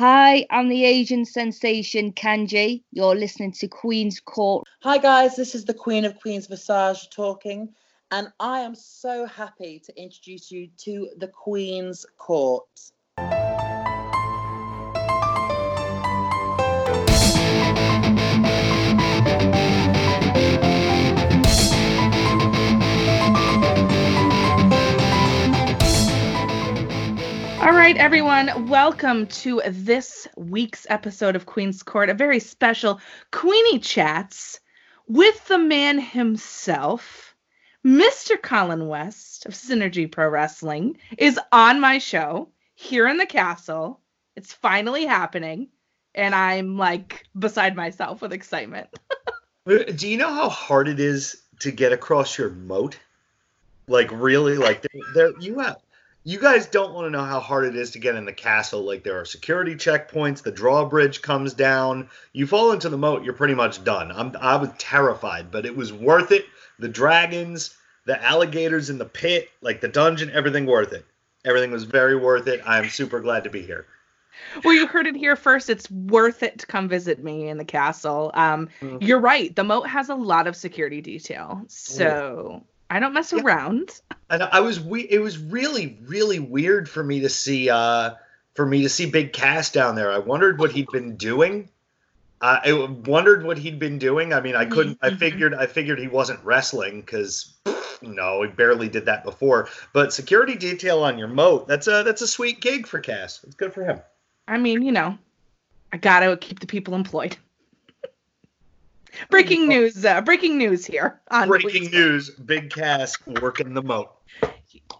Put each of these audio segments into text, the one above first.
Hi, I'm the Asian sensation Kanji. You're listening to Queen's Court. Hi guys, this is the Queen of Queens Massage talking, and I am so happy to introduce you to the Queen's Court. All right, everyone, welcome to this week's episode of Queen's Court, a very special Queenie Chats with the man himself. Mr. Colin West of Synergy Pro Wrestling is on my show here in the castle. It's finally happening, and I'm, like, beside myself with excitement. Do you know how hard it is to get across your moat? Like, really? Like, there you have. You guys don't want to know how hard it is to get in the castle. Like, there are security checkpoints. The drawbridge comes down. You fall into the moat, you're pretty much done. I was terrified, but it was worth it. The dragons, the alligators in the pit, like the dungeon, everything worth it. Everything was very worth it. I am super glad to be here. Well, you heard it here first. It's worth it to come visit me in the castle. You're right. The moat has a lot of security detail, so... Yeah. I don't mess around. And it was really, really weird for me to see. Big Cass down there. I wondered what he'd been doing. I mean, I couldn't. I figured he wasn't wrestling because he barely did that before. But security detail on your moat. That's a sweet gig for Cass. It's good for him. I mean, I gotta keep the people employed. Breaking news here. Breaking news, Big Cass working the moat.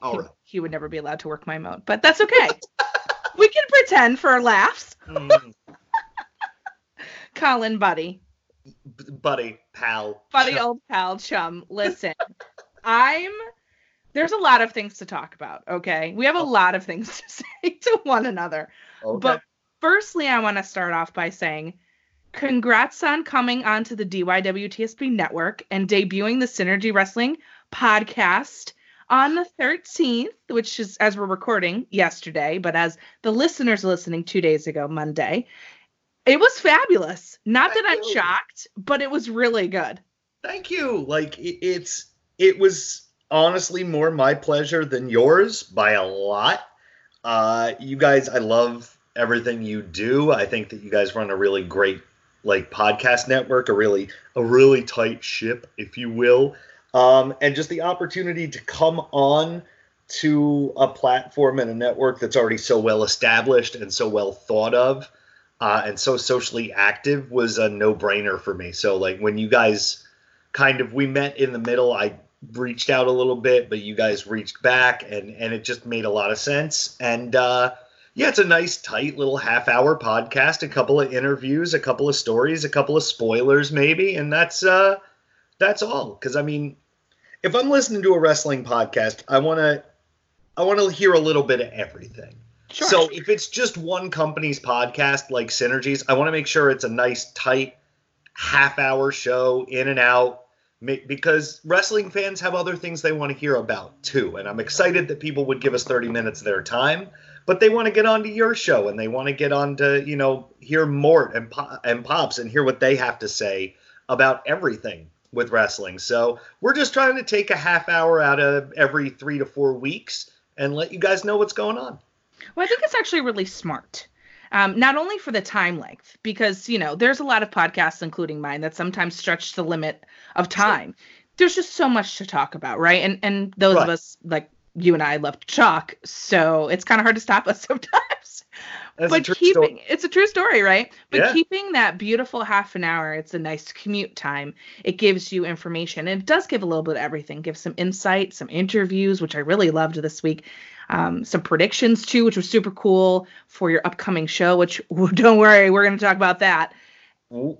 All right. He would never be allowed to work my moat, but that's okay. We can pretend for laughs. Colin, buddy, old pal, chum. Listen, there's a lot of things to talk about, okay? We have a lot of things to say to one another. Okay. But firstly, I want to start off by saying, congrats on coming onto the DYWTSB network and debuting the Synergy Wrestling podcast on the 13th, which is, as we're recording, yesterday, but as the listeners listening 2 days ago, Monday. It was fabulous. Not that I'm shocked, but it was really good. Thank you. Like, it was honestly more my pleasure than yours by a lot. You guys, I love everything you do. I think that you guys run a really great podcast network, a really tight ship, if you will. And just the opportunity to come on to a platform and a network that's already so well established and so well thought of, and so socially active was a no-brainer for me. So when you guys we met in the middle, I reached out a little bit, but you guys reached back and it just made a lot of sense. And, yeah, it's a nice, tight little half-hour podcast, a couple of interviews, a couple of stories, a couple of spoilers maybe, and that's all. Because, I mean, if I'm listening to a wrestling podcast, I want to hear a little bit of everything. Sure. So if it's just one company's podcast, like Synergy's, I want to make sure it's a nice, tight, half-hour show, in and out, because wrestling fans have other things they want to hear about, too. And I'm excited that people would give us 30 minutes of their time. But they want to get onto your show, and they want to get on to, hear Mort and Pops and hear what they have to say about everything with wrestling. So we're just trying to take a half hour out of every 3 to 4 weeks and let you guys know what's going on. Well, I think it's actually really smart, not only for the time length, because, there's a lot of podcasts, including mine, that sometimes stretch the limit of time. There's just so much to talk about, right? And those of us you and I love to talk, so it's kind of hard to stop us sometimes. It's a true story, right? But keeping that beautiful half an hour, it's a nice commute time. It gives you information. It does give a little bit of everything. Gives some insight, some interviews, which I really loved this week. Some predictions too, which was super cool for your upcoming show, which don't worry, we're going to talk about that. Ooh.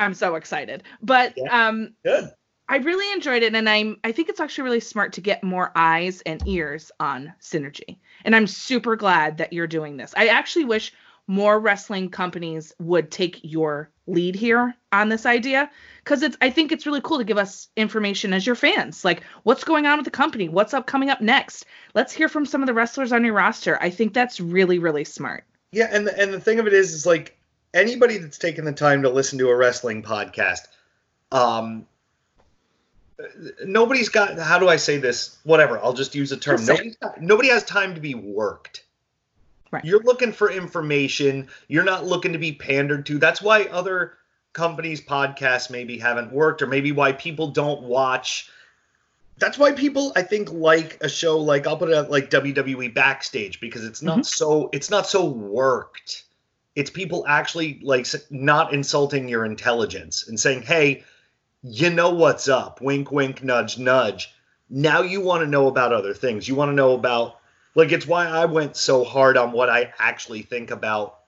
I'm so excited. But good. I really enjoyed it, and I think it's actually really smart to get more eyes and ears on Synergy. And I'm super glad that you're doing this. I actually wish more wrestling companies would take your lead here on this idea, because I think it's really cool to give us information as your fans. Like, what's going on with the company? What's coming up next? Let's hear from some of the wrestlers on your roster. I think that's really, really smart. Yeah, and the thing of it is like anybody that's taken the time to listen to a wrestling podcast, nobody's got, how do I say this? Whatever, I'll just use a term. Nobody has time to be worked. Right. You're looking for information. You're not looking to be pandered to. That's why other companies' podcasts maybe haven't worked, or maybe why people don't watch. That's why people, I think, like a show like, I'll put it out, like WWE Backstage, because it's not so worked. It's people actually like not insulting your intelligence and saying, hey, you know what's up. Wink, wink, nudge, nudge. Now you want to know about other things. You want to know about, like, it's why I went so hard on what I actually think about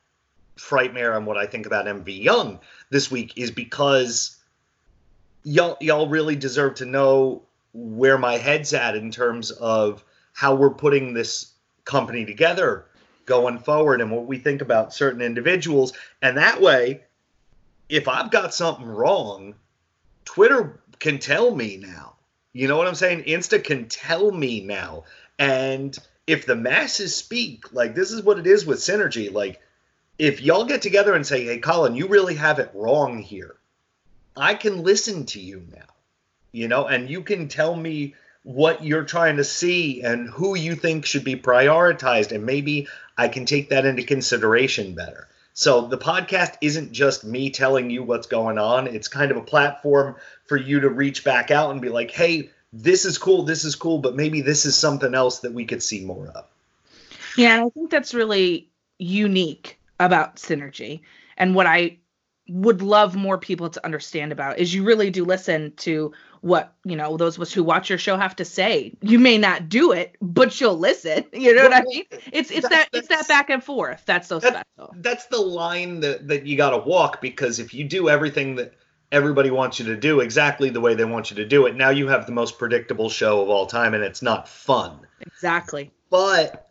Frightmare and what I think about MV Young this week, is because y'all really deserve to know where my head's at in terms of how we're putting this company together going forward and what we think about certain individuals. And that way, if I've got something wrong, Twitter can tell me now. You know what I'm saying? Insta can tell me now. And if the masses speak, like, this is what it is with Synergy. Like, if y'all get together and say, hey, Colin, you really have it wrong here, I can listen to you now, you know, and you can tell me what you're trying to see and who you think should be prioritized. And maybe I can take that into consideration better. So the podcast isn't just me telling you what's going on. It's kind of a platform for you to reach back out and be like, hey, this is cool, but maybe this is something else that we could see more of. Yeah, and I think that's really unique about Synergy. And what I would love more people to understand about is you really do listen to what, you know, those of us who watch your show have to say. You may not do it, but you'll listen. You know what I mean? It's that back and forth. That's so special. That's the line that you got to walk, because if you do everything that everybody wants you to do exactly the way they want you to do it, now you have the most predictable show of all time, and it's not fun. Exactly. But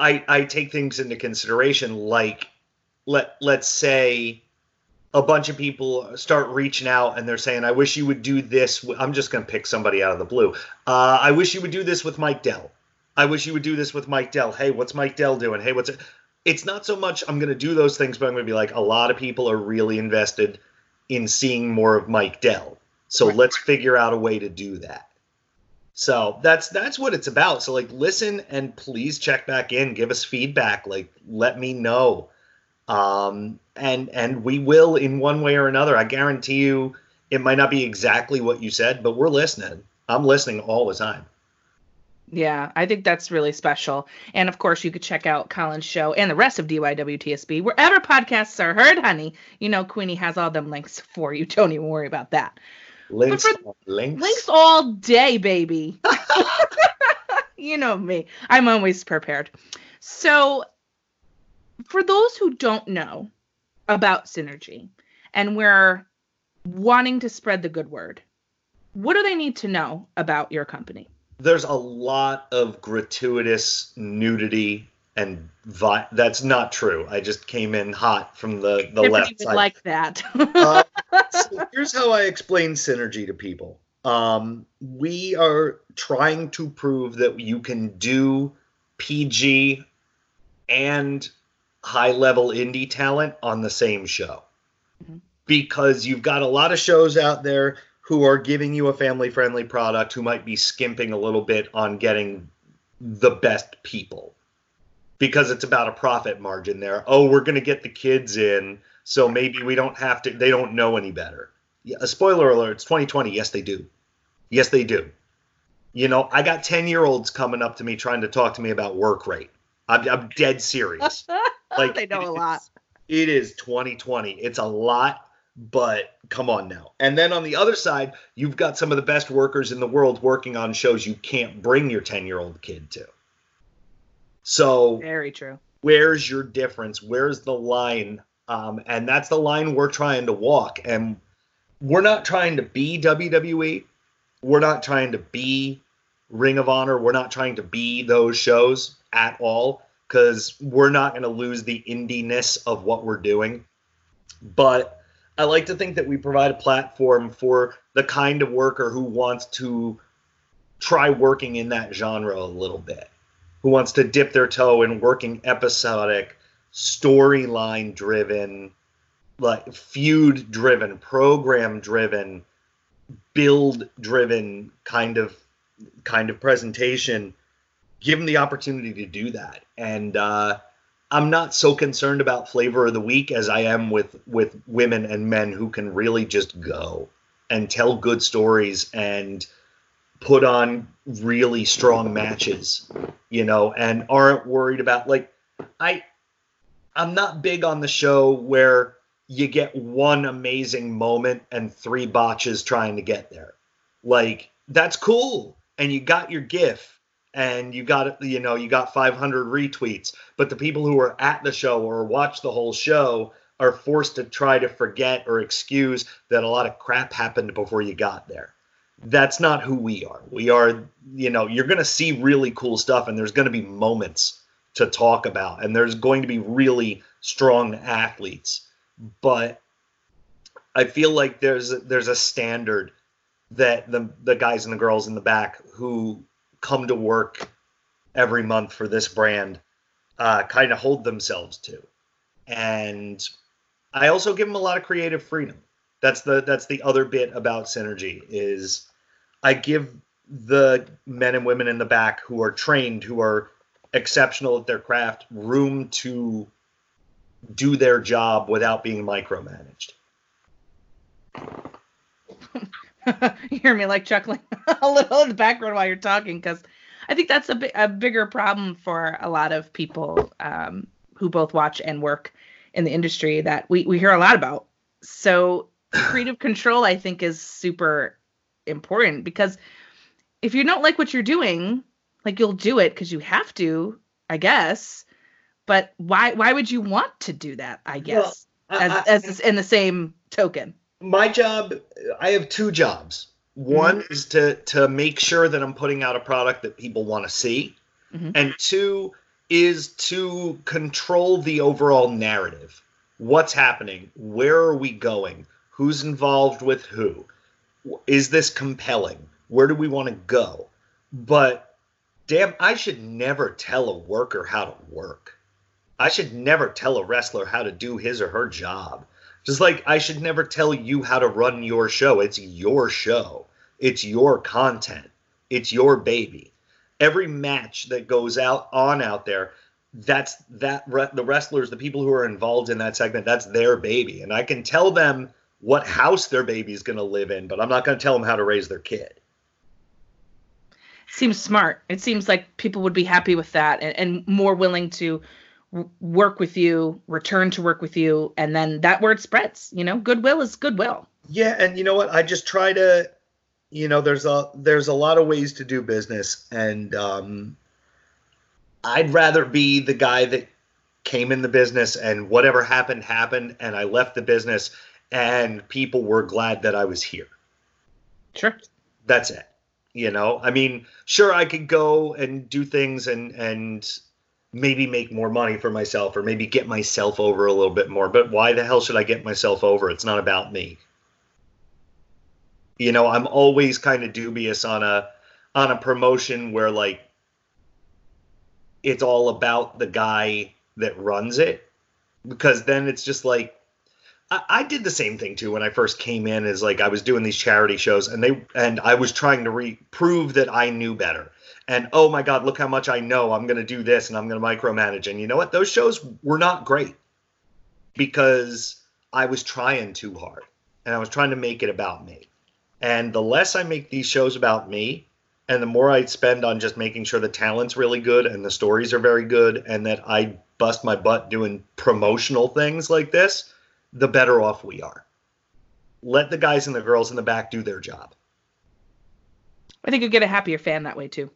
I take things into consideration, like, let's say a bunch of people start reaching out and they're saying, I wish you would do this. I'm just going to pick somebody out of the blue. I wish you would do this with Mike Dell. I wish you would do this with Mike Dell. Hey, what's Mike Dell doing? Hey, what's it? It's not so much I'm going to do those things, but I'm going to be like, a lot of people are really invested in seeing more of Mike Dell. So let's figure out a way to do that. So that's what it's about. So, like, listen and please check back in. Give us feedback. Like, let me know. And we will, in one way or another. I guarantee you it might not be exactly what you said, but we're listening. I'm listening all the time. Yeah, I think that's really special. And, of course, you could check out Colin's show and the rest of DYWTSB wherever podcasts are heard, honey. You know Queenie has all them links for you. Don't even worry about that. Links all day, baby. You know me. I'm always prepared. So for those who don't know about Synergy and we're wanting to spread the good word, what do they need to know about your company? There's a lot of gratuitous nudity and that's not true. I just came in hot from the left side. Like that. So here's how I explain Synergy to people. We are trying to prove that you can do PG and high-level indie talent on the same show, because you've got a lot of shows out there who are giving you a family-friendly product, who might be skimping a little bit on getting the best people, because it's about a profit margin there. Oh, we're going to get the kids in, so maybe we don't have to, they don't know any better. Yeah, a spoiler alert, it's 2020. Yes, they do. Yes, they do. You know, I got 10-year-olds coming up to me trying to talk to me about work rate. I'm dead serious. Like, they know a lot. It is 2020. It's a lot. But come on now. And then on the other side, you've got some of the best workers in the world working on shows you can't bring your 10-year-old kid to. So very true. Where's your difference? Where's the line? And that's the line we're trying to walk. And we're not trying to be WWE. We're not trying to be Ring of Honor. We're not trying to be those shows at all, because we're not going to lose the indie-ness of what we're doing. But I like to think that we provide a platform for the kind of worker who wants to try working in that genre a little bit, who wants to dip their toe in working episodic, storyline driven, like feud driven, program driven, build driven kind of presentation, give them the opportunity to do that. And I'm not so concerned about flavor of the week as I am with women and men who can really just go and tell good stories and put on really strong matches, you know, and aren't worried about, like, I'm not big on the show where you get one amazing moment and three botches trying to get there. Like, that's cool. And you got your GIF and you got, you know, you got 500 retweets, but the people who are at the show or watch the whole show are forced to try to forget or excuse that a lot of crap happened before you got there. That's not who we are. We are, you know, you're going to see really cool stuff, and there's going to be moments to talk about, and there's going to be really strong athletes. But I feel like there's a standard that the guys and the girls in the back who come to work every month for this brand kind of hold themselves to. And I also give them a lot of creative freedom. That's the other bit about Synergy, is I give the men and women in the back who are trained, who are exceptional at their craft, room to do their job without being micromanaged. You hear me like chuckling a little in the background while you're talking, because I think that's a bigger problem for a lot of people who both watch and work in the industry that we hear a lot about. So creative control, I think, is super important, because if you don't like what you're doing, like, you'll do it because you have to, I guess. But why would you want to do that, I guess, well, as in the same token? My job, I have two jobs. One is to make sure that I'm putting out a product that people want to see. Mm-hmm. And two is to control the overall narrative. What's happening? Where are we going? Who's involved with who? Is this compelling? Where do we want to go? But damn, I should never tell a worker how to work. I should never tell a wrestler how to do his or her job. Just like I should never tell you how to run your show. It's your show. It's your content. It's your baby. Every match that goes out there, the wrestlers, the people who are involved in that segment, that's their baby. And I can tell them what house their baby is going to live in, but I'm not going to tell them how to raise their kid. Seems smart. It seems like people would be happy with that and more willing to work with you, return to work with you, and then that word spreads. You know, goodwill is goodwill. Yeah, and you know what? I just try to, you know, there's a lot of ways to do business, and I'd rather be the guy that came in the business and whatever happened happened, and I left the business and people were glad that I was here. Sure. That's it. You know, I mean, sure, I could go and do things and maybe make more money for myself, or maybe get myself over a little bit more. But why the hell should I get myself over? It's not about me. You know, I'm always kind of dubious on a promotion where, like, it's all about the guy that runs it, because then it's just like, I did the same thing too when I first came in. Is like I was doing these charity shows and I was trying to prove that I knew better. And, oh, my God, look how much I know. I'm going to do this, and I'm going to micromanage. And you know what? Those shows were not great because I was trying too hard, and I was trying to make it about me. And the less I make these shows about me, and the more I spend on just making sure the talent's really good and the stories are very good and that I bust my butt doing promotional things like this, the better off we are. Let the guys and the girls in the back do their job. I think you get a happier fan that way, too.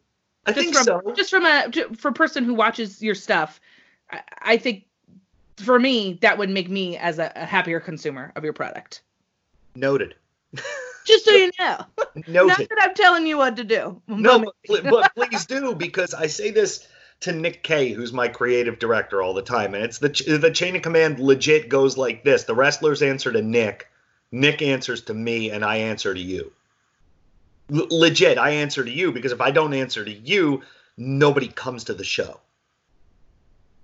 I think so. Just for a person who watches your stuff, I think for me that would make me as a happier consumer of your product. Noted. Just so you know. Noted. Not that I'm telling you what to do. No, but please do, because I say this to Nick Kay, who's my creative director, all the time, and it's the chain of command legit goes like this: the wrestlers answer to Nick, Nick answers to me, and I answer to you. Legit, I answer to you, because if I don't answer to you, nobody comes to the show.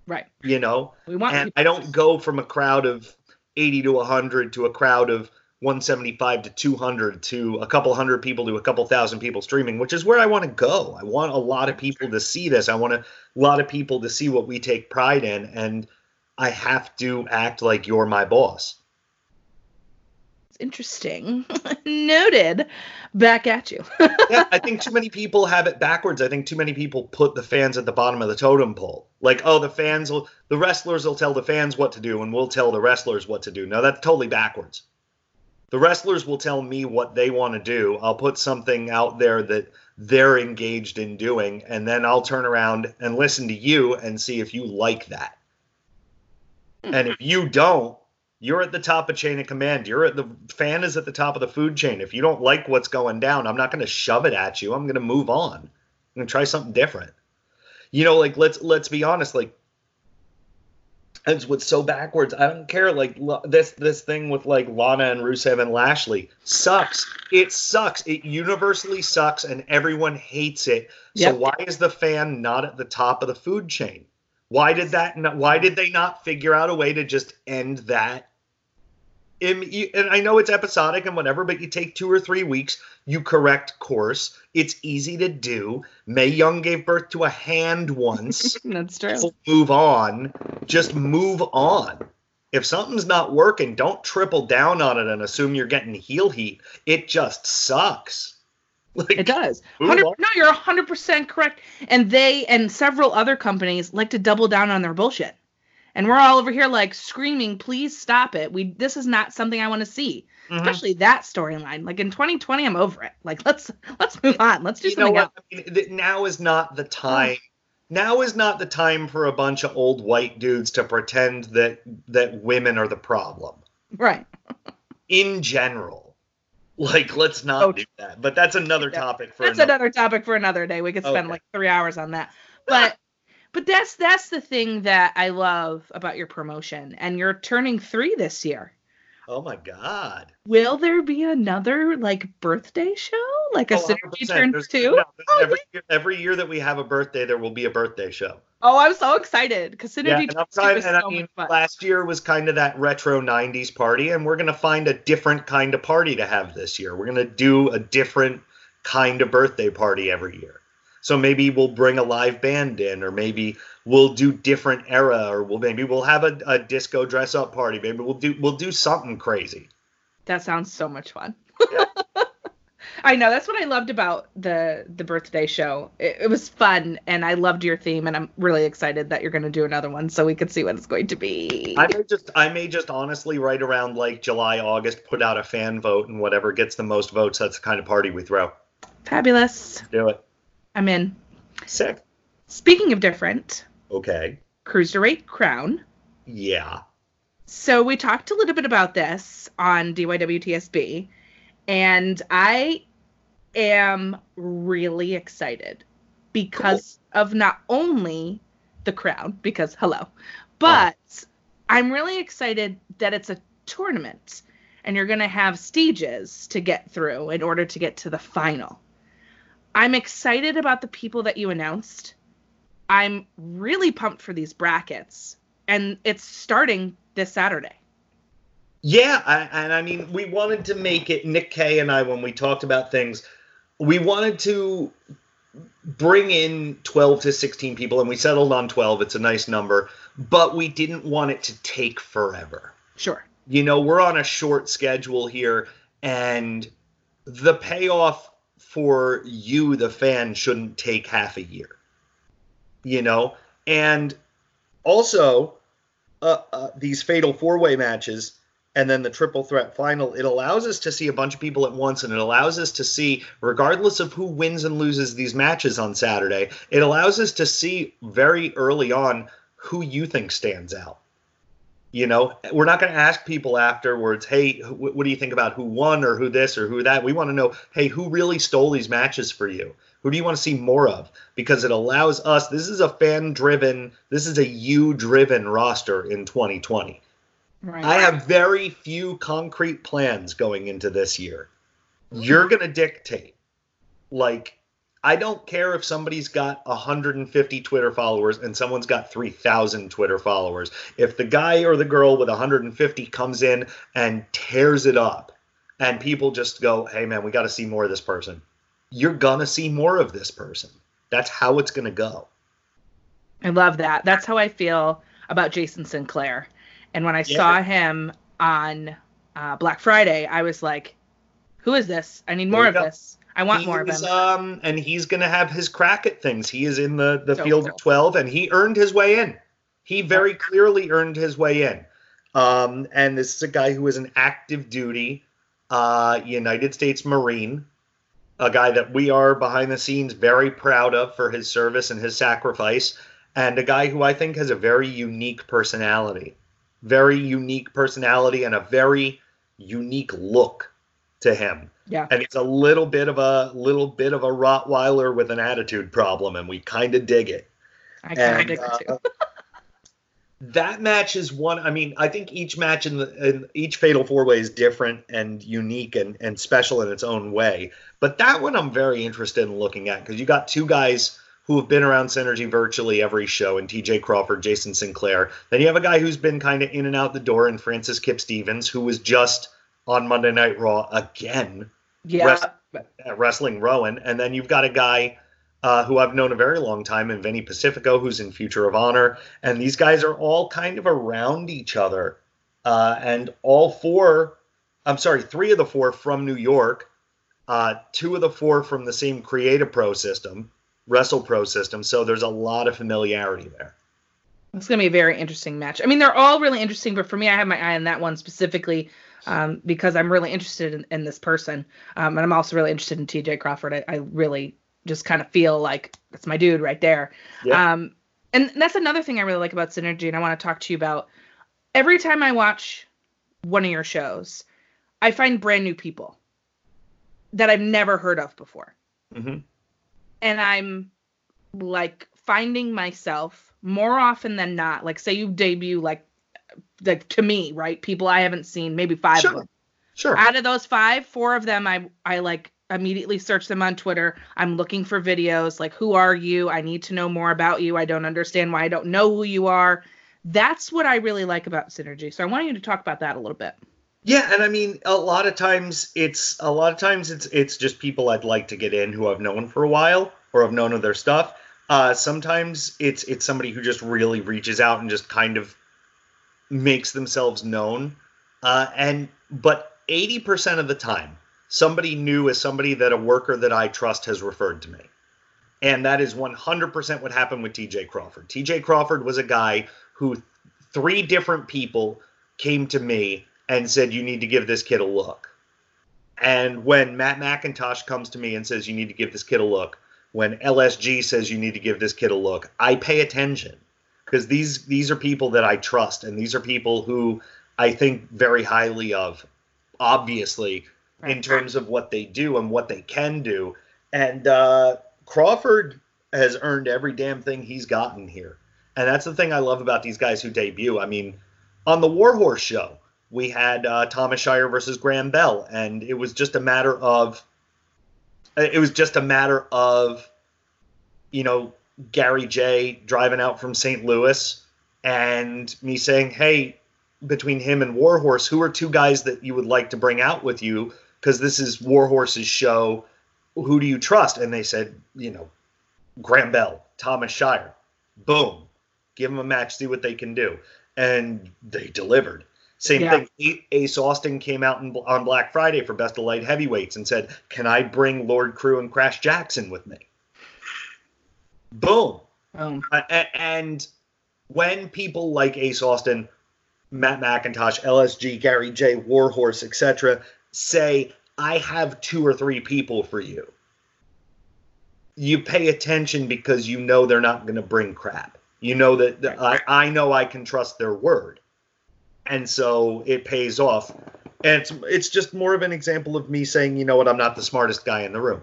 Right. You know, we want and I don't go from a crowd of 80 to 100 to a crowd of 175 to 200 to a couple hundred people to a couple thousand people streaming, which is where I want to go. I want a lot of people to see this. I want a lot of people to see what we take pride in, and I have to act like you're my boss. Interesting. Noted. Back at you. Yeah, I think too many people have it backwards. I think too many people put the fans at the bottom of the totem pole. Like, oh, the wrestlers will tell the fans what to do, and we'll tell the wrestlers what to do. No, that's totally backwards. The wrestlers will tell me what they want to do. I'll put something out there that they're engaged in doing, and then I'll turn around and listen to you and see if you like that. And if you don't, you're at the top of chain of command. The fan is at the top of the food chain. If you don't like what's going down, I'm not going to shove it at you. I'm going to move on. I'm going to try something different. You know, like, let's be honest. Like, that's what's so backwards. I don't care. Like, this thing with, like, Lana and Rusev and Lashley sucks. It sucks. It universally sucks, and everyone hates it. Yep. So why is the fan not at the top of the food chain? Why did they not figure out a way to just end that? And I know it's episodic and whatever, but you take 2 or 3 weeks, you correct course. It's easy to do. Mae Young gave birth to a hand once. That's true. So move on. Just move on. If something's not working, don't triple down on it and assume you're getting heel heat. It just sucks. Like, it does. No, you're 100% correct. And they and several other companies like to double down on their bullshit. And we're all over here like screaming, please stop it. This is not something I want to see. Mm-hmm. Especially that storyline. Like in 2020, I'm over it. Like let's move on. Let's do something else. I mean, now is not the time. Now is not the time for a bunch of old white dudes to pretend that women are the problem. Right. In general. Like, let's not do that. But that's another topic for another topic for another day. We could spend like 3 hours on that. But but that's the thing that I love about your promotion. And you're turning 3 this year. Oh my God. Will there be another like birthday show? Like a Synergy turns 2? No, every year that we have a birthday, there will be a birthday show. Oh, I'm so excited because Synergy Turns 2 was so much fun. Last year was kind of that retro 90s party, and we're going to find a different kind of party to have this year. We're going to do a different kind of birthday party every year. So maybe we'll bring a live band in, or maybe we'll do different era, or maybe we'll have a disco dress-up party. Maybe we'll do something crazy. That sounds so much fun. Yeah. I know. That's what I loved about the birthday show. It was fun, and I loved your theme, and I'm really excited that you're going to do another one so we can see what it's going to be. I may just honestly right around like July, August, put out a fan vote, and whatever gets the most votes, that's the kind of party we throw. Fabulous. Do it. I'm in. Sick. Speaking of different. Okay. Cruiserweight Crown. Yeah. So we talked a little bit about this on DYWTSB, and I am really excited because of not only the crowd, because hello, but I'm really excited that it's a tournament and you're going to have stages to get through in order to get to the final. I'm excited about the people that you announced. I'm really pumped for these brackets, and it's starting this Saturday. Yeah, and I mean, we wanted to make it, Nick Kay and I, when we talked about things, we wanted to bring in 12 to 16 people, and we settled on 12. It's a nice number, but we didn't want it to take forever. Sure. You know, we're on a short schedule here, and the payoff for you, the fan, shouldn't take half a year. You know? And also, these fatal four-way matches... and then the triple threat final, it allows us to see a bunch of people at once, and it allows us to see, regardless of who wins and loses these matches on Saturday, it allows us to see very early on who you think stands out. You know, we're not going to ask people afterwards, hey, what do you think about who won or who this or who that? We want to know, hey, who really stole these matches for you? Who do you want to see more of? Because it allows us, this is a fan-driven, this is a you-driven roster in 2020. Right. I have very few concrete plans going into this year. You're going to dictate. Like, I don't care if somebody's got 150 Twitter followers and someone's got 3,000 Twitter followers. If the guy or the girl with 150 comes in and tears it up and people just go, hey, man, we got to see more of this person, you're going to see more of this person. That's how it's going to go. I love that. That's how I feel about Jason Sinclair. And when I saw him on Black Friday, I was like, who is this? I need more of this. I want more of him. And he's going to have his crack at things. He is in the field of 12, and he earned his way in. He very clearly earned his way in. And this is a guy who is an active duty United States Marine, a guy that we are behind the scenes very proud of for his service and his sacrifice, and a guy who I think has a very unique personality and a very unique look to him. Yeah. And it's a little bit of a Rottweiler with an attitude problem, and we kind of dig it. I kind of dig it too. That match is one. I mean, I think each match in each Fatal 4-Way is different and unique and special in its own way. But that one I'm very interested in looking at, because you got two guys who have been around Synergy virtually every show, and TJ Crawford, Jason Sinclair. Then you have a guy who's been kind of in and out the door, and Francis Kip Stevens, who was just on Monday Night Raw again. Yeah. Wrestling Rowan. And then you've got a guy who I've known a very long time in Vinny Pacifico, who's in Future of Honor. And these guys are all kind of around each other. And all three of the four from New York, two of the four from the same Creative Pro system, Wrestle Pro system. So there's a lot of familiarity there. It's going to be a very interesting match. I mean, they're all really interesting, but for me, I have my eye on that one specifically because I'm really interested in this person. And I'm also really interested in TJ Crawford. I really just kind of feel like that's my dude right there. Yeah. And that's another thing I really like about Synergy, and I want to talk to you about. Every time I watch one of your shows, I find brand new people that I've never heard of before. Mm-hmm. And I'm like finding myself more often than not, like say you debut like to me, right? People I haven't seen, maybe five of them. Sure. Out of those five, four of them, I like immediately search them on Twitter. I'm looking for videos. Like, who are you? I need to know more about you. I don't understand why I don't know who you are. That's what I really like about Synergy. So I want you to talk about that a little bit. Yeah, and I mean, a lot of times it's just people I'd like to get in who I've known for a while or I've known of their stuff. Sometimes it's somebody who just really reaches out and just kind of makes themselves known. But 80% of the time, somebody new is somebody that a worker that I trust has referred to me. And that is 100% what happened with TJ Crawford. TJ Crawford was a guy who three different people came to me and said, you need to give this kid a look. And when Matt McIntosh comes to me and says, you need to give this kid a look, when LSG says, you need to give this kid a look, I pay attention, because these are people that I trust, and these are people who I think very highly of, obviously, in terms of what they do and what they can do. And Crawford has earned every damn thing he's gotten here. And that's the thing I love about these guys who debut. I mean, on the Warhorse show, we had Thomas Shire versus Graham Bell, and it was just a matter of, you know, Gary J driving out from St. Louis and me saying, hey, between him and Warhorse, who are two guys that you would like to bring out with you? Because this is Warhorse's show. Who do you trust? And they said, you know, Graham Bell, Thomas Shire. Boom. Give them a match, see what they can do. And they delivered. Same thing, Ace Austin came out on Black Friday for Best of Light Heavyweights and said, can I bring Lord Crew and Crash Jackson with me? Boom. Oh. And when people like Ace Austin, Matt McIntosh, LSG, Gary J, Warhorse, etc. say, I have two or three people for you, you pay attention, because you know they're not going to bring crap. You know that I know I can trust their word. And so it pays off. And it's just more of an example of me saying, you know what, I'm not the smartest guy in the room.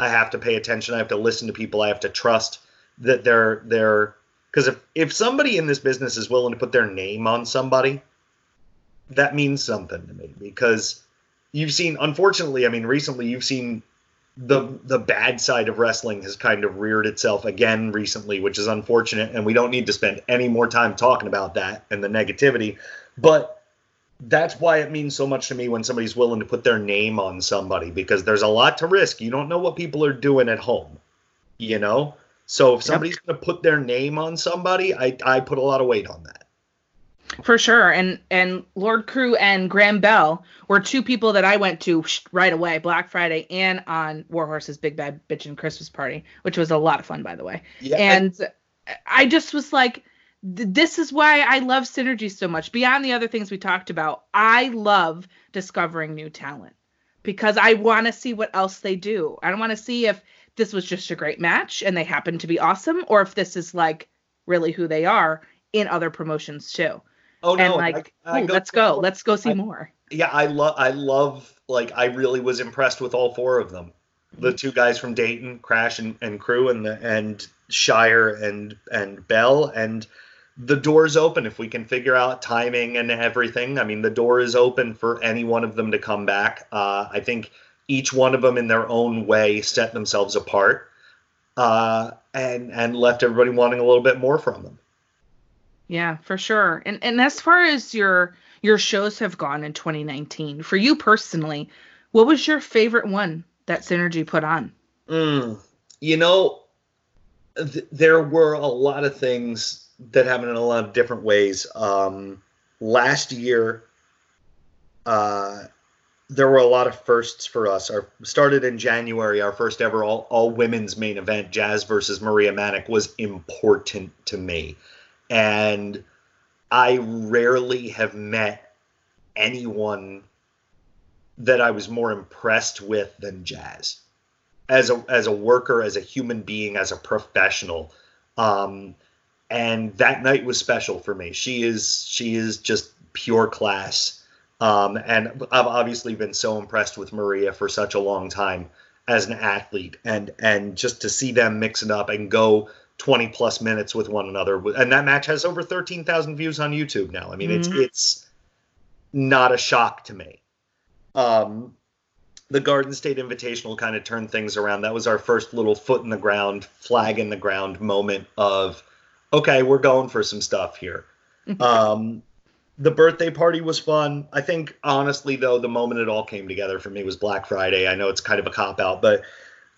I have to pay attention. I have to listen to people. I have to trust that they're because if somebody in this business is willing to put their name on somebody, that means something to me. Because you've seen, unfortunately, I mean, recently you've seen the bad side of wrestling has kind of reared itself again recently, which is unfortunate, and we don't need to spend any more time talking about that and the negativity. But that's why it means so much to me when somebody's willing to put their name on somebody, because there's a lot to risk. You don't know what people are doing at home, you know? So if somebody's going to put their name on somebody, I put a lot of weight on that. For sure. And Lord Crew and Graham Bell were two people that I went to right away, Black Friday and on Warhorse's Big Bad Bitchin' Christmas Party, which was a lot of fun, by the way. Yeah. And I just was like, this is why I love Synergy so much. Beyond the other things we talked about, I love discovering new talent because I want to see what else they do. I don't want to see if this was just a great match and they happen to be awesome, or if this is like really who they are in other promotions too. Oh no! And like, let's go see more. Yeah, I love. Like, I really was impressed with all four of them. The two guys from Dayton, Crash and Crew, and Shire and Bell, and the door's open if we can figure out timing and everything. I mean, the door is open for any one of them to come back. I think each one of them in their own way set themselves apart, and left everybody wanting a little bit more from them. Yeah, for sure. And as far as your shows have gone in 2019, for you personally, what was your favorite one that Synergy put on? You know, there were a lot of things that happened in a lot of different ways. Last year, there were a lot of firsts for us. Started in January, our first ever all women's main event, Jazz versus Maria Manic, was important to me. And I rarely have met anyone that I was more impressed with than Jazz. As a worker, as a human being, as a professional. And that night was special for me. She is just pure class. And I've obviously been so impressed with Maria for such a long time as an athlete, and just to see them mix it up and go 20 plus minutes with one another. And that match has over 13,000 views on YouTube now. I mean, it's not a shock to me. The Garden State Invitational kind of turned things around. That was our first little foot in the ground, flag in the ground moment of, okay, we're going for some stuff here. The birthday party was fun. I think, honestly, though, the moment it all came together for me was Black Friday. I know it's kind of a cop-out, but,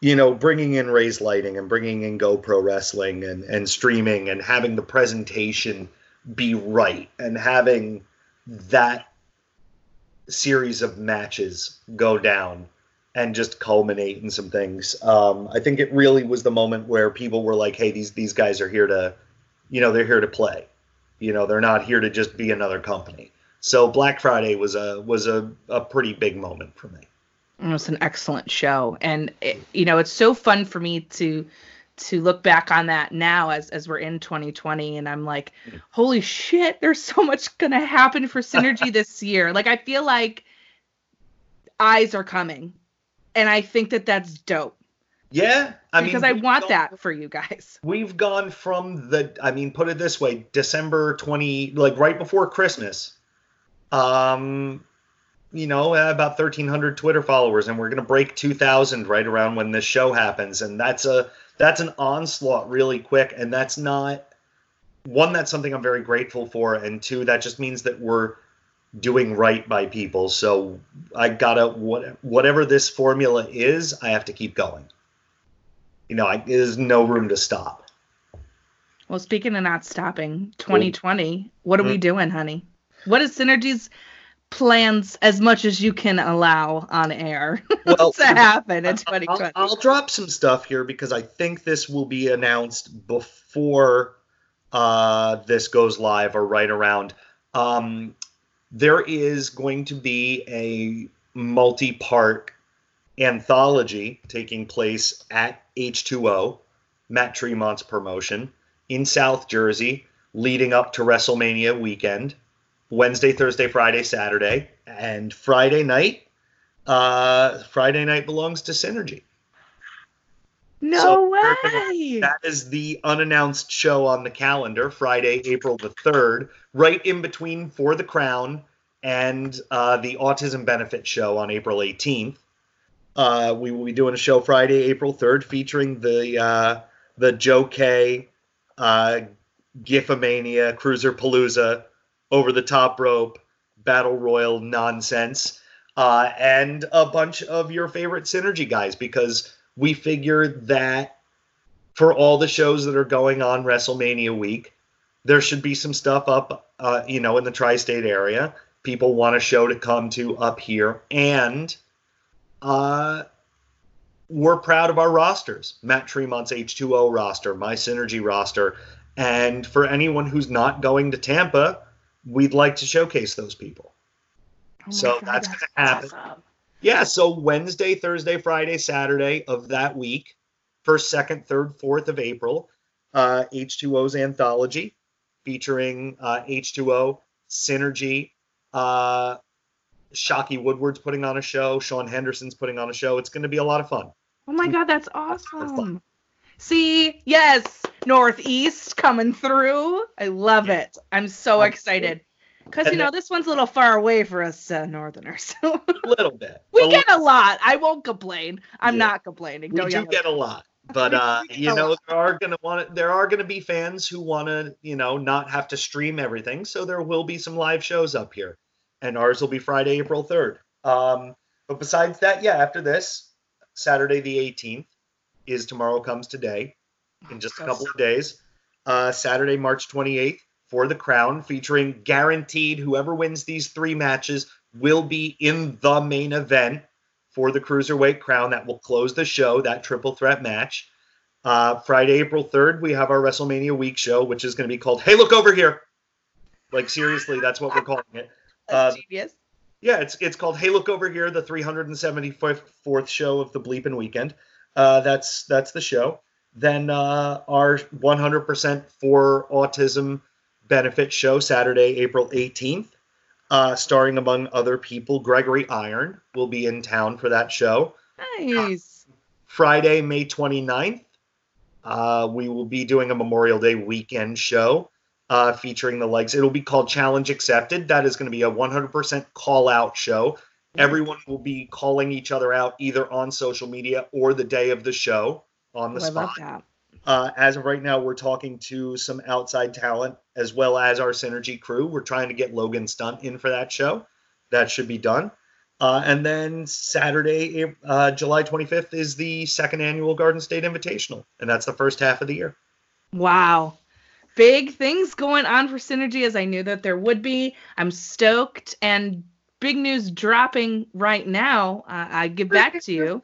you know, bringing in Ray's Lighting and bringing in Go Pro Wrestling and streaming and having the presentation be right and having that series of matches go down and just culminate in some things. I think it really was the moment where people were like, hey, these guys are here to, you know, they're here to play. You know, they're not here to just be another company. So Black Friday was a pretty big moment for me. It was an excellent show. And, it's so fun for me to look back on that now as we're in 2020, and I'm like, holy shit, there's so much going to happen for Synergy this year. Like, I feel like eyes are coming, and I think that's dope. Yeah. Because I want that for you guys. We've gone from put it this way, December 20, like right before Christmas, about 1,300 Twitter followers, and we're going to break 2,000 right around when this show happens. And that's an onslaught really quick. And that's not one, that's something I'm very grateful for. And two, that just means that we're doing right by people. So I gotta, whatever this formula is, I have to keep going. You know, there's no room to stop. Well, speaking of not stopping, 2020, what are we doing, honey? What is Synergy's plans, as much as you can allow on air, to happen in 2020? I'll drop some stuff here because I think this will be announced before this goes live or right around. There is going to be a multi-part anthology taking place at H2O, Matt Tremont's promotion, in South Jersey, leading up to WrestleMania weekend, Wednesday, Thursday, Friday, Saturday, and Friday night. Friday night belongs to Synergy. No way! That is the unannounced show on the calendar, Friday, April the 3rd, right in between For the Crown and the Autism Benefit Show on April 18th. We will be doing a show Friday, April 3rd, featuring the Joe K, Gifamania, Cruiserpalooza, Over the Top Rope, Battle Royal nonsense, and a bunch of your favorite Synergy guys, because we figure that for all the shows that are going on WrestleMania week, there should be some stuff up, in the tri-state area. People want a show to come to up here, and we're proud of our rosters. Matt Tremont's H2O roster, my Synergy roster. And for anyone who's not going to Tampa, we'd like to showcase those people. Oh so God, that's going to happen. Awesome. Yeah, so Wednesday, Thursday, Friday, Saturday of that week, 1st, 2nd, 3rd, 4th of April, H2O's anthology featuring H2O, Synergy, Shockey Woodward's putting on a show, Sean Henderson's putting on a show. It's going to be a lot of fun. Oh my God, that's awesome. See, yes, Northeast coming through. I love it. I'm so excited. Because, this one's a little far away for us Northerners. A little bit. We get a lot. I won't complain. I'm not complaining. We do get a lot. But, there are going to be fans who want to, not have to stream everything. So there will be some live shows up here. And ours will be Friday, April 3rd. But besides that, after this, Saturday the 18th is Tomorrow Comes Today in just a couple of days. Saturday, March 28th for the Crown, featuring guaranteed whoever wins these three matches will be in the main event for the Cruiserweight Crown. That will close the show, that triple threat match. Friday, April 3rd, we have our WrestleMania Week show, which is going to be called Hey, Look Over Here. Like, seriously, that's what we're calling it. Genius. Yeah, it's called Hey, Look Over Here, the 374th show of the Bleepin' Weekend. That's the show. Then our 100% for Autism benefit show, Saturday, April 18th, starring, among other people, Gregory Iron will be in town for that show. Nice. Friday, May 29th, we will be doing a Memorial Day weekend show. Featuring the likes. It'll be called Challenge Accepted. That is going to be a 100% call-out show. Everyone will be calling each other out either on social media or the day of the show on the spot. I love that. As of right now, we're talking to some outside talent as well as our Synergy crew. We're trying to get Logan Stunt in for that show. That should be done. And then Saturday, July 25th, is the second annual Garden State Invitational. And that's the first half of the year. Wow. Big things going on for Synergy, as I knew that there would be. I'm stoked, and big news dropping right now. I give back to you.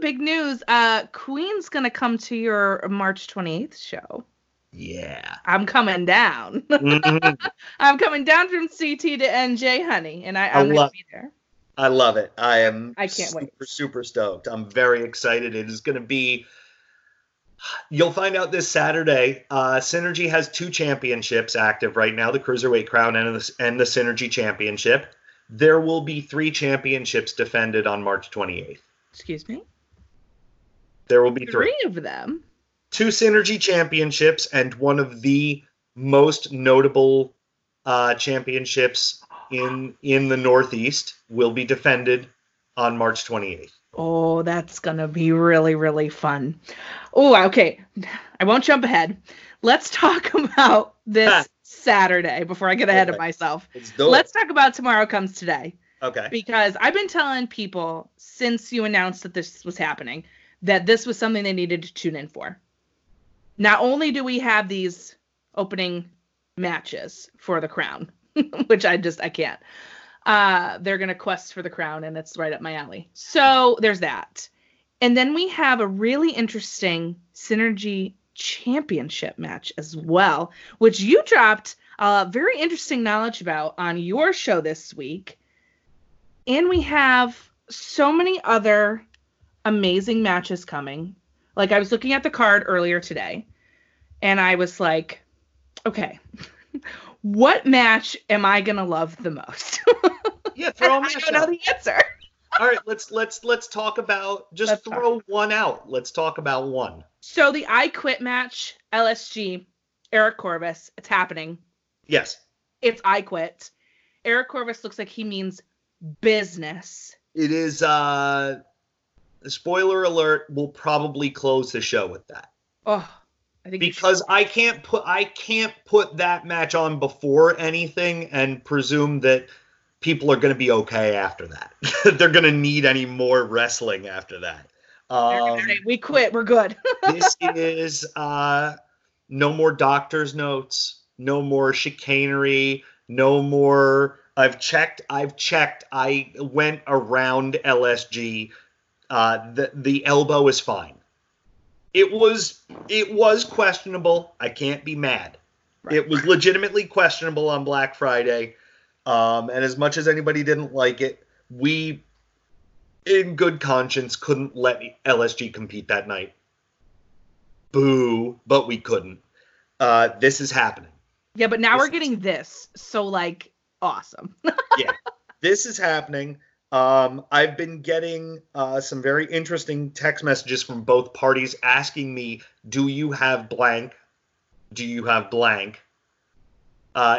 Big news. Queen's going to come to your March 28th show. Yeah. I'm coming down. I'm coming down from CT to NJ, honey, and I'm going to be there. I love it. I can't wait. Super stoked. I'm very excited. It is going to be... You'll find out this Saturday. Synergy has two championships active right now, the Cruiserweight Crown and the Synergy Championship. There will be three championships defended on March 28th. Excuse me? There will be three of them. Two Synergy Championships and one of the most notable championships in the Northeast will be defended on March 28th. Oh, that's going to be really, really fun. Oh, okay. I won't jump ahead. Let's talk about this Saturday before I get ahead of myself. Let's talk about Tomorrow Comes Today. Okay. Because I've been telling people since you announced that this was happening that this was something they needed to tune in for. Not only do we have these opening matches for the Crown, which I can't. They're going to quest for the crown, and it's right up my alley. So there's that. And then we have a really interesting Synergy Championship match as well, which you dropped very interesting knowledge about on your show this week. And we have so many other amazing matches coming. Like, I was looking at the card earlier today, and I was like, okay, what match am I going to love the most? Yeah, throw a match out. I don't know the answer. All right, let's talk about one out. Let's talk about one. So the I Quit match, LSG, Eric Corvus, it's happening. Yes. It's I Quit. Eric Corvus looks like he means business It is, spoiler alert, we'll probably close the show with that. Oh, I think because I can't put that match on before anything and presume that people are going to be okay after that. They're going to need any more wrestling after that. We quit. We're good. This is no more doctor's notes, no more chicanery, no more. I've checked. I went around LSG. The elbow is fine. It was questionable. I can't be mad. Right. It was legitimately questionable on Black Friday. And as much as anybody didn't like it, we, in good conscience, couldn't let LSG compete that night. Boo, but we couldn't. This is happening. Yeah, but now we're getting this. So, like, awesome. Yeah, this is happening. I've been getting some very interesting text messages from both parties asking me, do you have blank? Do you have blank?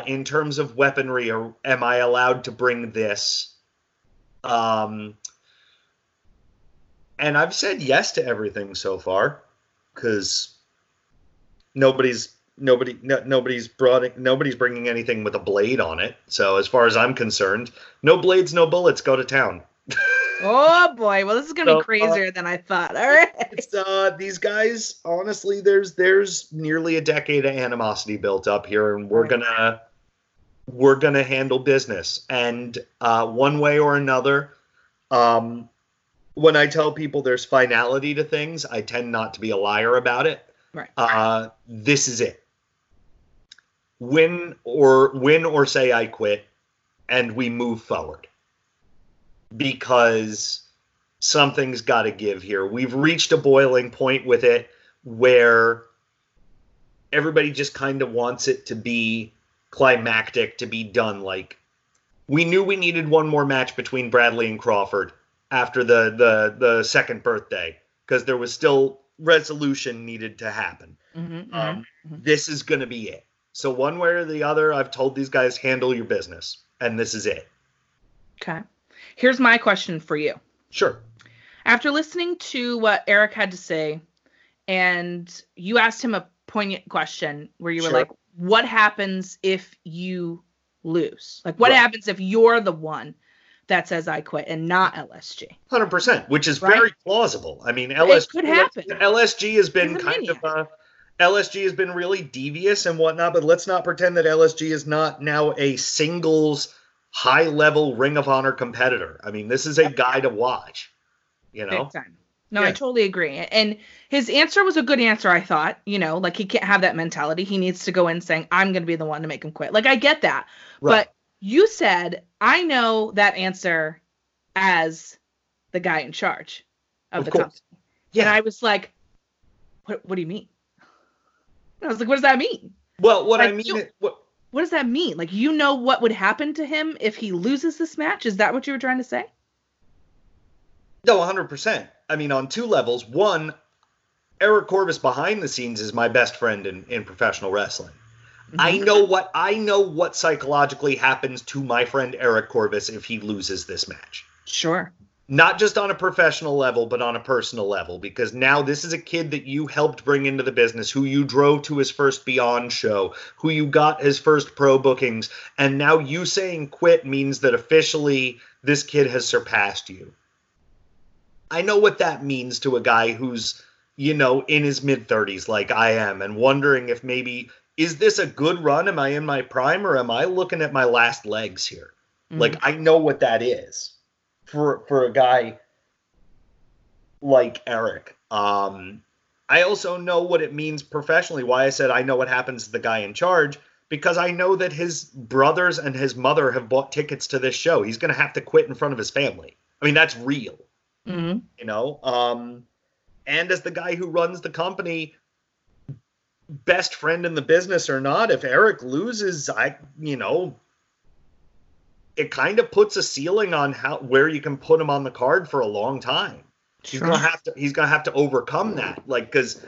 In terms of weaponry, or am I allowed to bring this? And I've said yes to everything so far, because nobody's bringing anything with a blade on it. So as far as I'm concerned, no blades, no bullets. Go to town. Oh boy! Well, this is gonna be crazier than I thought. All right. These guys, honestly, there's nearly a decade of animosity built up here, and we're gonna handle business. And one way or another, when I tell people there's finality to things, I tend not to be a liar about it. Right. This is it. Win or say I quit, and we move forward. Because something's got to give here. We've reached a boiling point with it where everybody just kind of wants it to be climactic, to be done. Like, we knew we needed one more match between Bradley and Crawford after the second birthday, because there was still resolution needed to happen. Mm-hmm, This is going to be it. So one way or the other, I've told these guys, handle your business. And this is it. Okay. Here's my question for you. Sure. After listening to what Eric had to say, and you asked him a poignant question where you were like, what happens if you lose? Like, what happens if you're the one that says I quit and not LSG? 100%, which is very plausible. I mean, LSG could happen. LSG has been kind of LSG has been really devious and whatnot, but let's not pretend that LSG is not now a singles high-level Ring of Honor competitor. I mean, this is a guy to watch, you know? Big time. No, yeah. I totally agree. And his answer was a good answer, I thought. You know, like, he can't have that mentality. He needs to go in saying, I'm going to be the one to make him quit. Like, I get that. Right. But you said, I know that answer as the guy in charge of the company. Yeah. And I was like, what do you mean? And I was like, what does that mean? Well, what I mean... What does that mean? Like, you know what would happen to him if he loses this match? Is that what you were trying to say? No, 100%. I mean, on two levels. One, Eric Corvus behind the scenes is my best friend in professional wrestling. Mm-hmm. I know what psychologically happens to my friend Eric Corvus if he loses this match. Sure. Not just on a professional level, but on a personal level. Because now this is a kid that you helped bring into the business, who you drove to his first Beyond show, who you got his first pro bookings. And now you saying quit means that officially this kid has surpassed you. I know what that means to a guy who's, you know, in his mid-30s like I am, and wondering if maybe, is this a good run? Am I in my prime, or am I looking at my last legs here? Mm-hmm. Like, I know what that is. For a guy like Eric. I also know what it means professionally. Why I said I know what happens to the guy in charge, because I know that his brothers and his mother have bought tickets to this show. He's going to have to quit in front of his family. I mean, that's real. Mm-hmm. You know? And as the guy who runs the company, best friend in the business or not, if Eric loses, it kind of puts a ceiling on where you can put him on the card for a long time. Sure. He's gonna have to overcome that. Like, because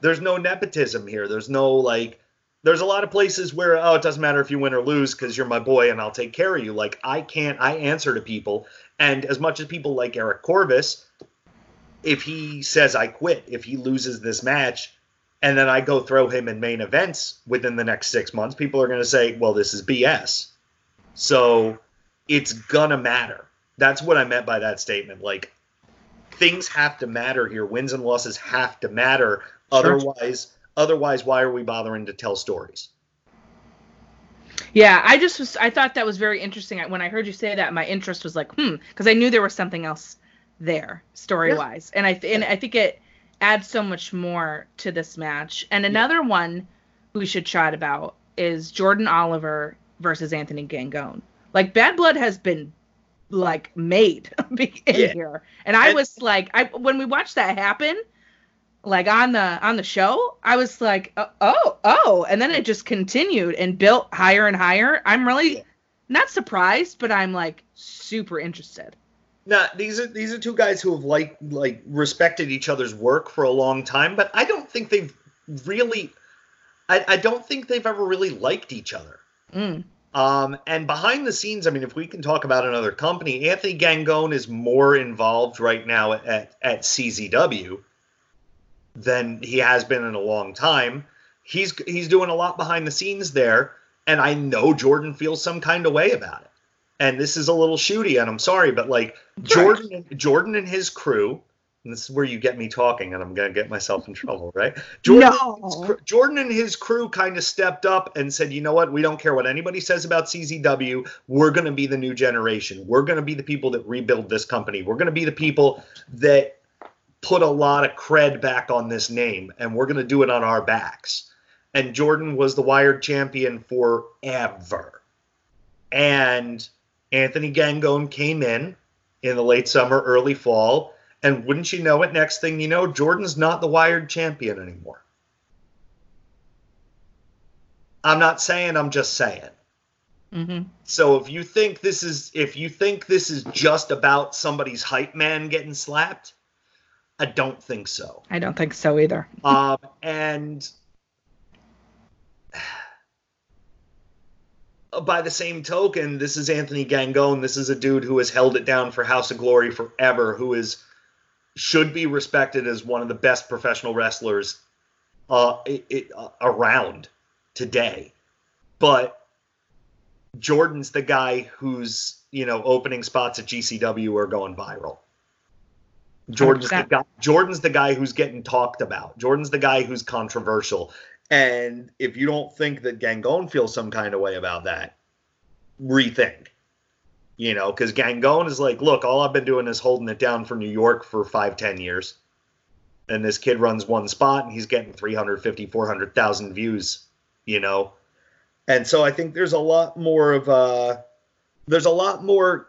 there's no nepotism here. There's no, like, There's a lot of places where, oh, it doesn't matter if you win or lose because you're my boy and I'll take care of you. Like, I answer to people. And as much as people like Eric Corvus, if he says I quit, if he loses this match and then I go throw him in main events within the next 6 months, people are going to say, well, this is BS. So it's going to matter. That's what I meant by that statement. Like, things have to matter here. Wins and losses have to matter. Otherwise, why are we bothering to tell stories? Yeah, I thought that was very interesting. When I heard you say that, my interest was like, because I knew there was something else there, story-wise. Yeah. And I think it adds so much more to this match. And another one we should chat about is Jordan Oliver versus Anthony Gangone. Like, Bad Blood has been, like, made in here. And I was like, when we watched that happen, like on the show, I was like, oh, and then it just continued and built higher and higher. I'm really not surprised, but I'm like super interested. Now, these are two guys who have like respected each other's work for a long time, but I don't think they've really, I don't think they've ever really liked each other. Mm. And behind the scenes, I mean, if we can talk about another company, Anthony Gangone is more involved right now at CZW than he has been in a long time. He's doing a lot behind the scenes there, and I know Jordan feels some kind of way about it. And this is a little shooty, and I'm sorry, but like Jordan and his crew, and this is where you get me talking, and I'm going to get myself in trouble, right? Jordan and his crew kind of stepped up and said, you know what? We don't care what anybody says about CZW. We're going to be the new generation. We're going to be the people that rebuild this company. We're going to be the people that put a lot of cred back on this name, and we're going to do it on our backs. And Jordan was the Wired champion forever. And Anthony Gangone came in the late summer, early fall, and wouldn't you know it, next thing you know, Jordan's not the Wired champion anymore. I'm just saying. Mm-hmm. So if you think this is just about somebody's hype man getting slapped, I don't think so. I don't think so either. And by the same token, this is Anthony Gangone. This is a dude who has held it down for House of Glory forever, who should be respected as one of the best professional wrestlers around today. But Jordan's the guy whose, opening spots at GCW are going viral. Jordan's the guy who's getting talked about. Jordan's the guy who's controversial. And if you don't think that Gangone feels some kind of way about that, rethink. Because Gangone is like, look, all I've been doing is holding it down for New York for 5-10 years. And this kid runs one spot and he's getting 350, 400,000 views, And so I think there's a lot more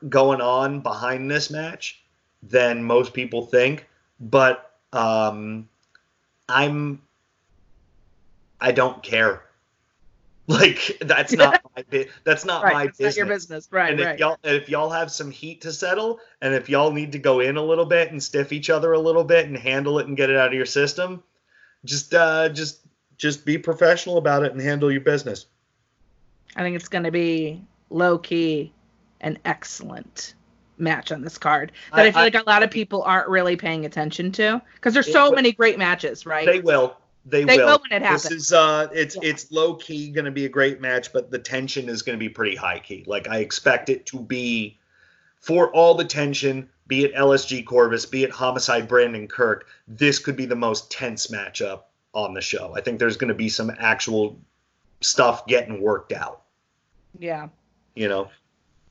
going on behind this match than most people think, but I don't care. Like, that's not my business. That's your business, right? And if y'all have some heat to settle, and if y'all need to go in a little bit and stiff each other a little bit and handle it and get it out of your system, just be professional about it and handle your business. I think it's going to be low key and excellent match on this card that I feel like a lot of people aren't really paying attention to, because there's so many great matches, right? They will when it happens. This is it's low key going to be a great match, but the tension is going to be pretty high key. Like, I expect it to be, for all the tension, be it LSG Corvus, be it Homicide Brandon Kirk, this could be the most tense matchup on the show. I think there's going to be some actual stuff getting worked out. Yeah.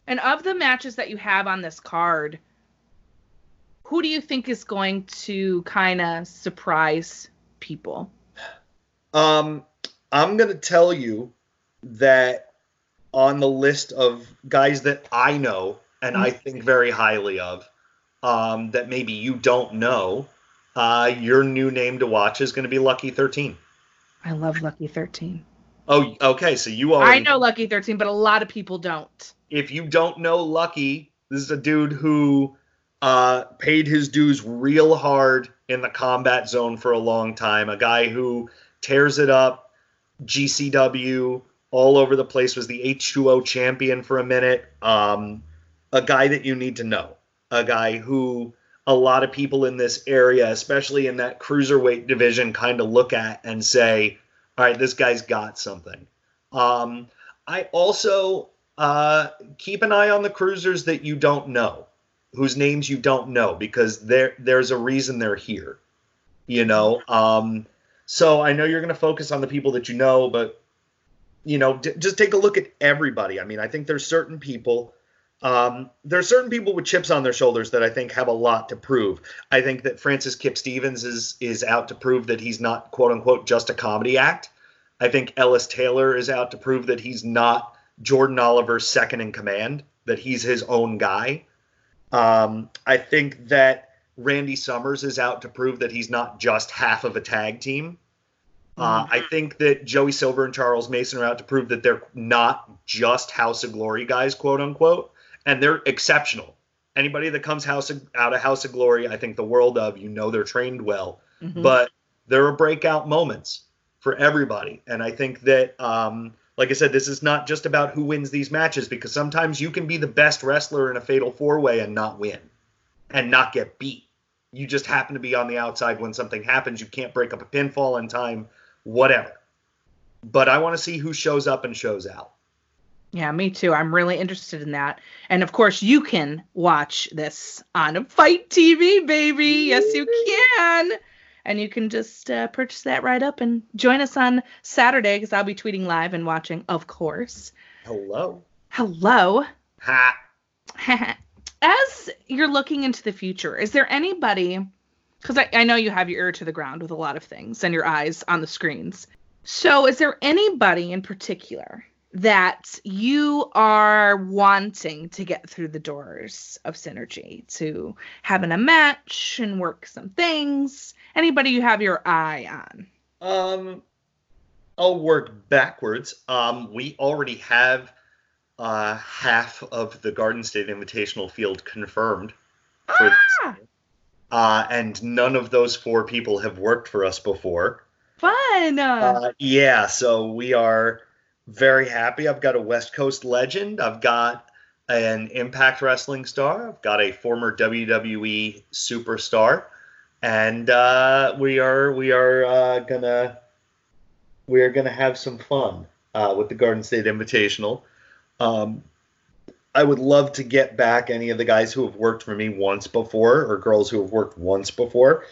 And of the matches that you have on this card, who do you think is going to kind of surprise people? I'm going to tell you that on the list of guys that I know and I think very highly of, that maybe you don't know, your new name to watch is going to be Lucky 13. I love Lucky 13. Oh, okay. So you already know Lucky 13, but a lot of people don't. If you don't know Lucky, this is a dude who paid his dues real hard in the combat zone for a long time. A guy who tears it up, GCW, all over the place, was the H2O champion for a minute. A guy that you need to know. A guy who a lot of people in this area, especially in that cruiserweight division, kind of look at and say, all right, this guy's got something. I also keep an eye on the cruisers that you don't know, whose names you don't know, because there's a reason they're here, you know? So I know you're going to focus on the people that you know, but, you know, just take a look at everybody. I mean, I think there's certain people. There's certain people with chips on their shoulders that I think have a lot to prove. I think that Francis Kip Stevens is out to prove that he's not, quote unquote, just a comedy act. I think Ellis Taylor is out to prove that he's not Jordan Oliver's second in command, that he's his own guy. I think that Randy Summers is out to prove that he's not just half of a tag team. I think that Joey Silver and Charles Mason are out to prove that they're not just House of Glory guys, quote unquote. And they're exceptional. Anybody that comes out of House of Glory, I think the world of, you know, they're trained well. Mm-hmm. But there are breakout moments for everybody. And I think that, like I said, this is not just about who wins these matches, because sometimes you can be the best wrestler in a fatal four-way and not win and not get beat. You just happen to be on the outside when something happens. You can't break up a pinfall in time, whatever. But I want to see who shows up and shows out. Yeah, me too. I'm really interested in that. And, of course, you can watch this on Fight TV, baby. Yes, you can. And you can just purchase that right up and join us on Saturday, because I'll be tweeting live and watching, of course. Hello. Hello. Ha. As you're looking into the future, is there anybody, because I know you have your ear to the ground with a lot of things and your eyes on the screens. So is there anybody in particular that you are wanting to get through the doors of Synergy to having a match and work some things? Anybody you have your eye on? I'll work backwards. We already have half of the Garden State Invitational field confirmed for this year. And none of those four people have worked for us before. Fun! Yeah, so we are very happy. I've got a West Coast legend. I've got an Impact Wrestling star. I've got a former WWE superstar, and we are gonna have some fun with the Garden State Invitational. I would love to get back any of the guys who have worked for me once before, or girls who have worked once before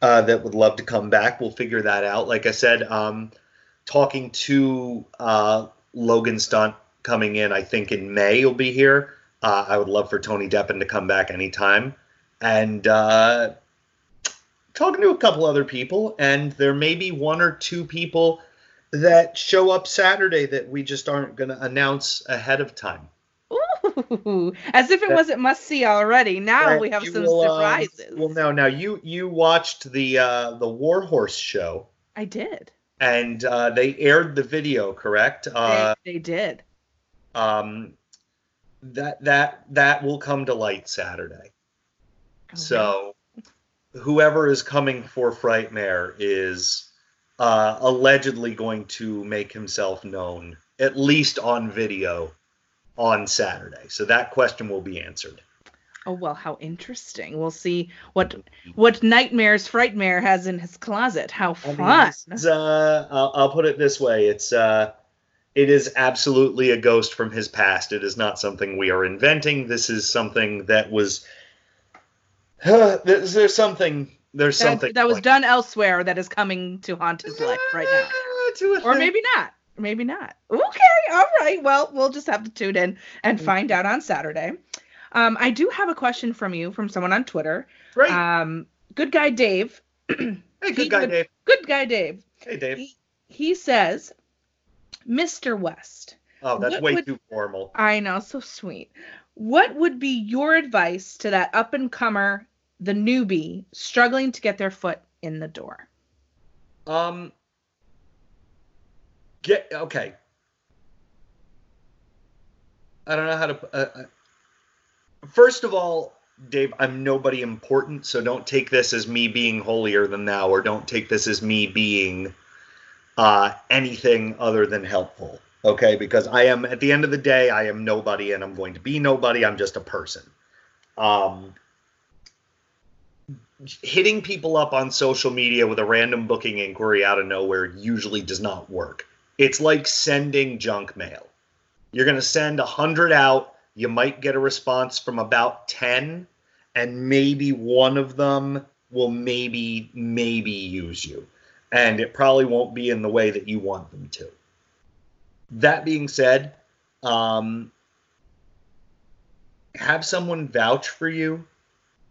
that would love to come back. We'll figure that out. Like I said, talking to Logan Stunt coming in, I think in May he'll be here. I would love for Tony Deppen to come back anytime. And talking to a couple other people, and there may be one or two people that show up Saturday that we just aren't going to announce ahead of time. Ooh, as if it wasn't must-see already. Now we have some surprises. Well, no, you watched the Warhorse show. I did. And they aired the video, correct? They did. That will come to light Saturday. Okay. So whoever is coming for Frightmare is allegedly going to make himself known, at least on video, on Saturday. So that question will be answered. Oh, well, how interesting. We'll see what nightmares Frightmare has in his closet. How fun. I mean, I'll put it this way. It is absolutely a ghost from his past. It is not something we are inventing. This is something that was... There's something that was done elsewhere that is coming to haunt his life right now. Or maybe not. Maybe not. Okay, all right. Well, we'll just have to tune in and find out on Saturday. I do have a question from you, from someone on Twitter. Right. Good guy Dave. Good guy Dave. Hey, Dave. He says, Mr. West. Oh, that's way too formal. I know, so sweet. What would be your advice to that up-and-comer, the newbie, struggling to get their foot in the door? Okay. I don't know how to... First of all, Dave, I'm nobody important, so don't take this as me being holier than thou, or don't take this as me being anything other than helpful. Okay, because I am, at the end of the day, I am nobody, and I'm going to be nobody. I'm just a person. Hitting people up on social media with a random booking inquiry out of nowhere usually does not work. It's like sending junk mail. You're going to send 100 out. You might get a response from about 10, and maybe one of them will maybe use you. And it probably won't be in the way that you want them to. That being said, have someone vouch for you.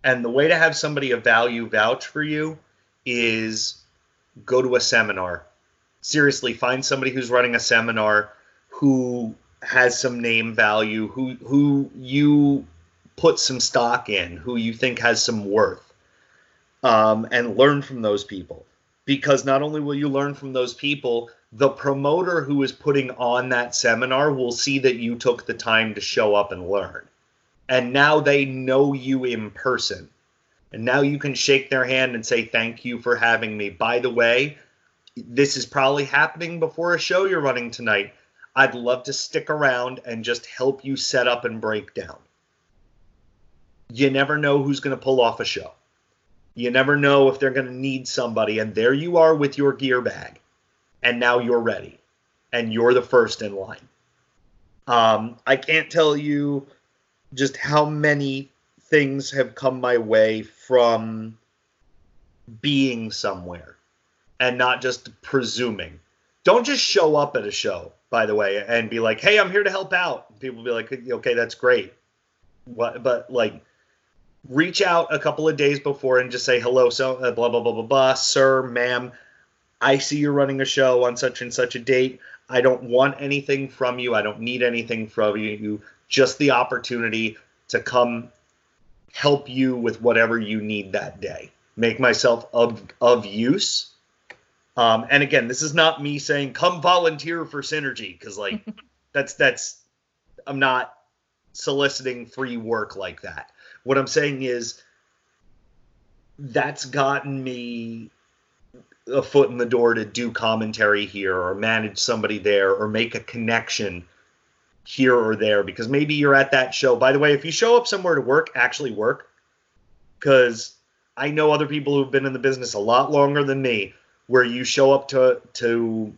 And the way to have somebody of value vouch for you is go to a seminar. Seriously, find somebody who's running a seminar who has some name value, who you put some stock in, who you think has some worth, and learn from those people. Because not only will you learn from those people, the promoter who is putting on that seminar will see that you took the time to show up and learn. And now they know you in person. And now you can shake their hand and say, thank you for having me. By the way, this is probably happening before a show you're running tonight. I'd love to stick around and just help you set up and break down. You never know who's going to pull off a show. You never know if they're going to need somebody. And there you are with your gear bag. And now you're ready. And you're the first in line. I can't tell you just how many things have come my way from being somewhere and not just presuming. Don't just show up at a show, by the way, and be like, hey, I'm here to help out. People be like, okay, that's great. What? But like, reach out a couple of days before and just say, hello, so blah, blah, blah, blah, blah, sir, ma'am, I see you're running a show on such and such a date. I don't want anything from you. I don't need anything from you. Just the opportunity to come help you with whatever you need that day. Make myself of use. And again, this is not me saying, come volunteer for Synergy. Cause like that's, I'm not soliciting free work like that. What I'm saying is that's gotten me a foot in the door to do commentary here or manage somebody there or make a connection here or there, because maybe you're at that show. By the way, if you show up somewhere to work, actually work, because I know other people who've been in the business a lot longer than me, where you show up to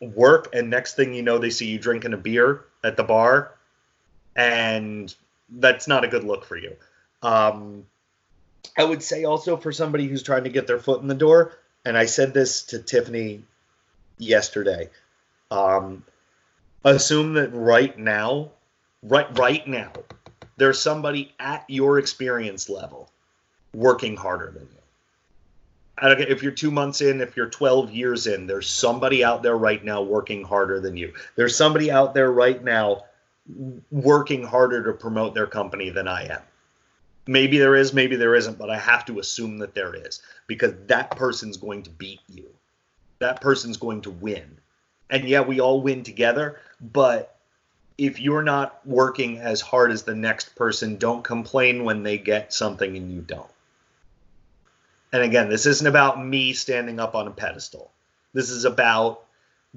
work and next thing you know, they see you drinking a beer at the bar, and that's not a good look for you. I would say also for somebody who's trying to get their foot in the door, and I said this to Tiffany yesterday, assume that right now, there's somebody at your experience level working harder than you. I don't care if you're 2 months in, if you're 12 years in, there's somebody out there right now working harder than you. There's somebody out there right now working harder to promote their company than I am. Maybe there is, maybe there isn't, but I have to assume that there is, because that person's going to beat you. That person's going to win. And yeah, we all win together, but if you're not working as hard as the next person, don't complain when they get something and you don't. And again, this isn't about me standing up on a pedestal. This is about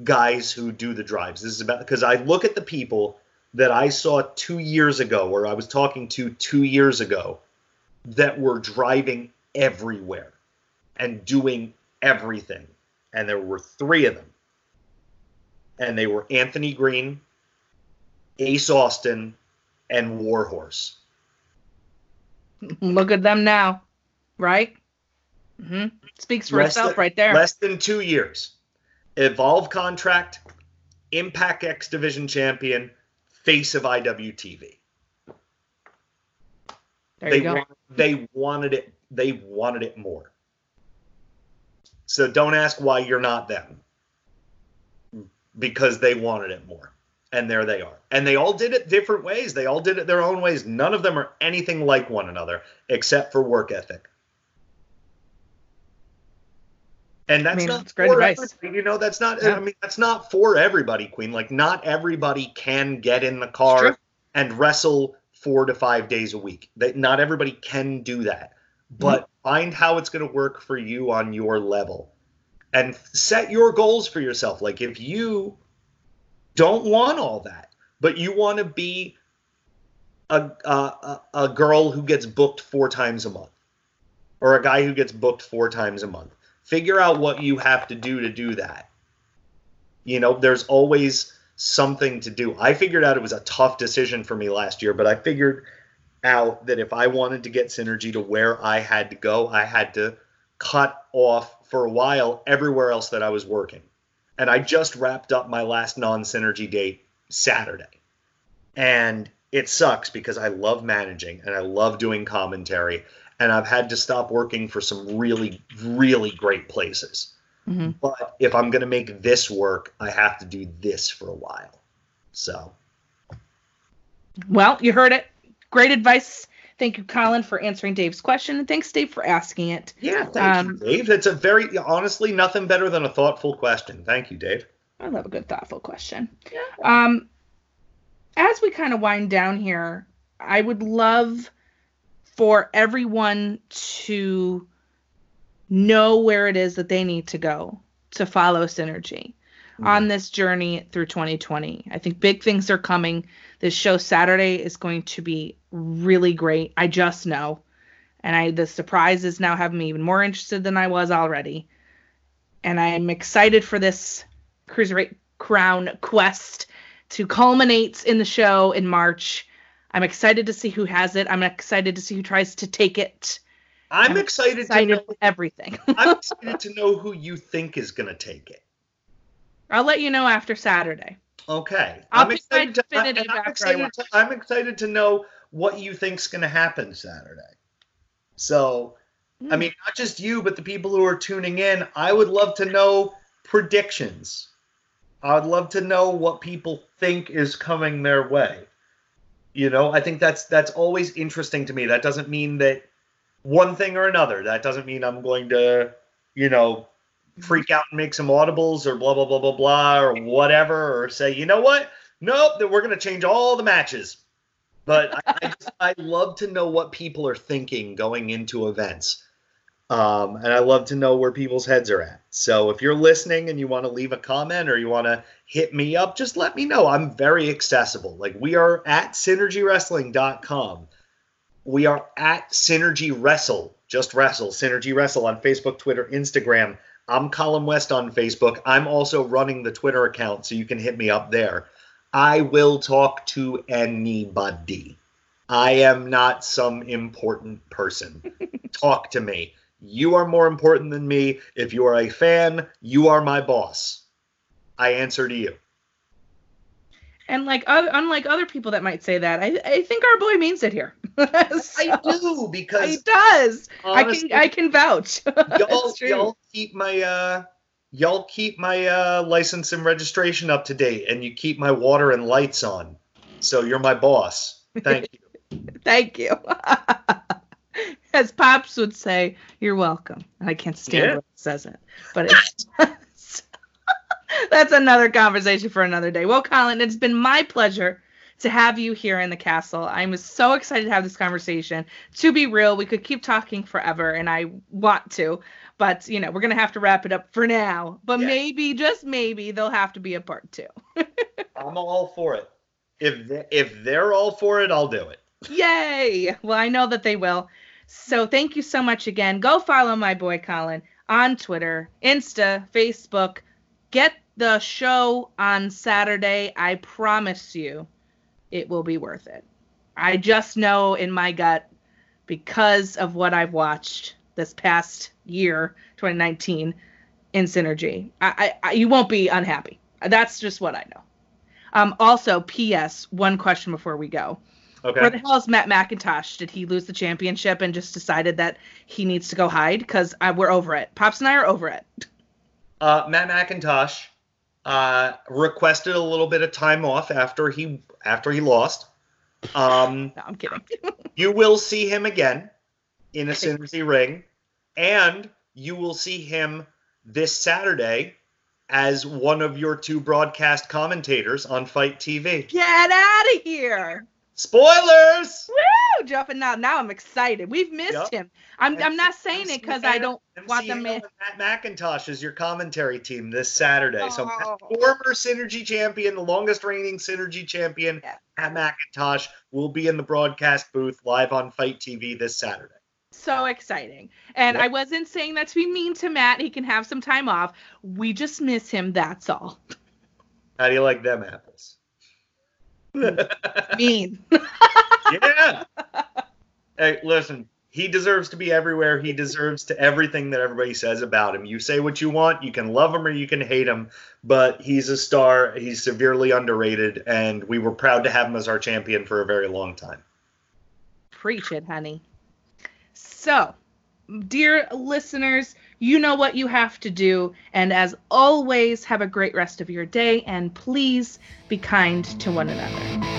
guys who do the drives. This is about, because I look at the people that I saw 2 years ago, or I was talking to 2 years ago, that were driving everywhere and doing everything. And there were three of them. And they were Anthony Green, Ace Austin, and Warhorse. Look at them now, right? Mm-hmm. Speaks for itself right there. Less than 2 years. Evolve contract, Impact X Division champion, face of IWTV. There you go. They wanted it more. So don't ask why you're not them. Because they wanted it more. And there they are. And they all did it different ways. They all did it their own ways. None of them are anything like one another, except for work ethic. And that's, I mean, not for advice. Everybody. You know, that's not, yeah. I mean, that's not for everybody, Queen. Like, not everybody can get in the car and wrestle 4 to 5 days a week. Not everybody can do that. But find how it's going to work for you on your level. and set your goals for yourself. Like, if you don't want all that, but you want to be a girl who gets booked 4 times a month or a guy who gets booked 4 times a month, figure out what you have to do that. You know, there's always something to do. I figured out it was a tough decision for me last year, but I figured out that if I wanted to get Synergy to where I had to go, I had to cut off for a while everywhere else that I was working. And I just wrapped up my last non-Synergy date Saturday. And it sucks because I love managing and I love doing commentary, and I've had to stop working for some really, really great places. Mm-hmm. But if I'm going to make this work, I have to do this for a while. So. Well, you heard it. Great advice. Thank you, Colin, for answering Dave's question. And thanks, Dave, for asking it. Yeah, thank you, Dave. That's a very, honestly, nothing better than a thoughtful question. Thank you, Dave. I love a good thoughtful question. Yeah. As we kind of wind down here, I would love for everyone to know where it is that they need to go to follow Synergy on this journey through 2020. I think big things are coming. This show Saturday is going to be really great. I just know. And the surprises now have me even more interested than I was already. And I'm excited for this Cruiserweight Crown quest to culminate in the show in March. I'm excited to see who has it. I'm excited to see who tries to take it. I'm excited to know everything. I'm excited to know who you think is going to take it. I'll let you know after Saturday. Okay. I'm excited to know what you think's going to happen Saturday. So, I mean, not just you, but the people who are tuning in. I would love to know predictions. I would love to know what people think is coming their way. You know, I think that's always interesting to me. That doesn't mean that one thing or another. That doesn't mean I'm going to, you know, freak out and make some audibles or blah, blah, blah, blah, blah, or whatever, or say, you know what? Nope, that we're going to change all the matches. But I love to know what people are thinking going into events. And I love to know where people's heads are at. So if you're listening and you want to leave a comment or you want to hit me up, just let me know. I'm very accessible. Like, we are at synergywrestling.com. We are at Synergy Wrestle. Just wrestle. Synergy Wrestle on Facebook, Twitter, Instagram. I'm Colin West on Facebook. I'm also running the Twitter account, so you can hit me up there. I will talk to anybody. I am not some important person. Talk to me. You are more important than me. If you are a fan, you are my boss. I answer to you. And unlike other people that might say that, I think our boy means it here. So, I do, because he does. Honestly, I can vouch. Y'all keep my license and registration up to date, and you keep my water and lights on. So you're my boss. Thank you. Thank you. As Pops would say, you're welcome. I can't stand when it says it, but it's that's another conversation for another day. Well, Colin, it's been my pleasure to have you here in the castle. I'm so excited to have this conversation. To be real, we could keep talking forever, and I want to, but, you know, we're going to have to wrap it up for now. But maybe, just maybe, there'll have to be a part two. I'm all for it. If they're all for it, I'll do it. Yay! Well, I know that they will. So thank you so much again. Go follow my boy Colin on Twitter, Insta, Facebook. Get the show on Saturday. I promise you, it will be worth it. I just know in my gut, because of what I've watched this past year, 2019, in Synergy, I you won't be unhappy. That's just what I know. Also, P.S., one question before we go. Okay. Where the hell is Matt McIntosh? Did he lose the championship and just decided that he needs to go hide? Because we're over it. Pops and I are over it. Matt McIntosh requested a little bit of time off after he lost. No, I'm kidding. You will see him again in a Synergy ring, and you will see him this Saturday as one of your 2 broadcast commentators on Fight TV. Get out of here! Spoilers! Woo! Jumping out. Now I'm excited. We've missed him. I'm not saying it because I don't want them in. Matt McIntosh is your commentary team this Saturday. Oh. So former Synergy champion, the longest reigning Synergy champion, Matt McIntosh, will be in the broadcast booth live on Fight TV this Saturday. So exciting. And I wasn't saying that to be mean to Matt. He can have some time off. We just miss him. That's all. How do you like them apples? Mean. Yeah. Hey, listen, he deserves to be everywhere. He deserves to everything that everybody says about him. You say what you want. You can love him or you can hate him, but he's a star. He's severely underrated, and we were proud to have him as our champion for a very long time. Preach it, honey. So, dear listeners, you know what you have to do. And as always, have a great rest of your day. And please be kind to one another.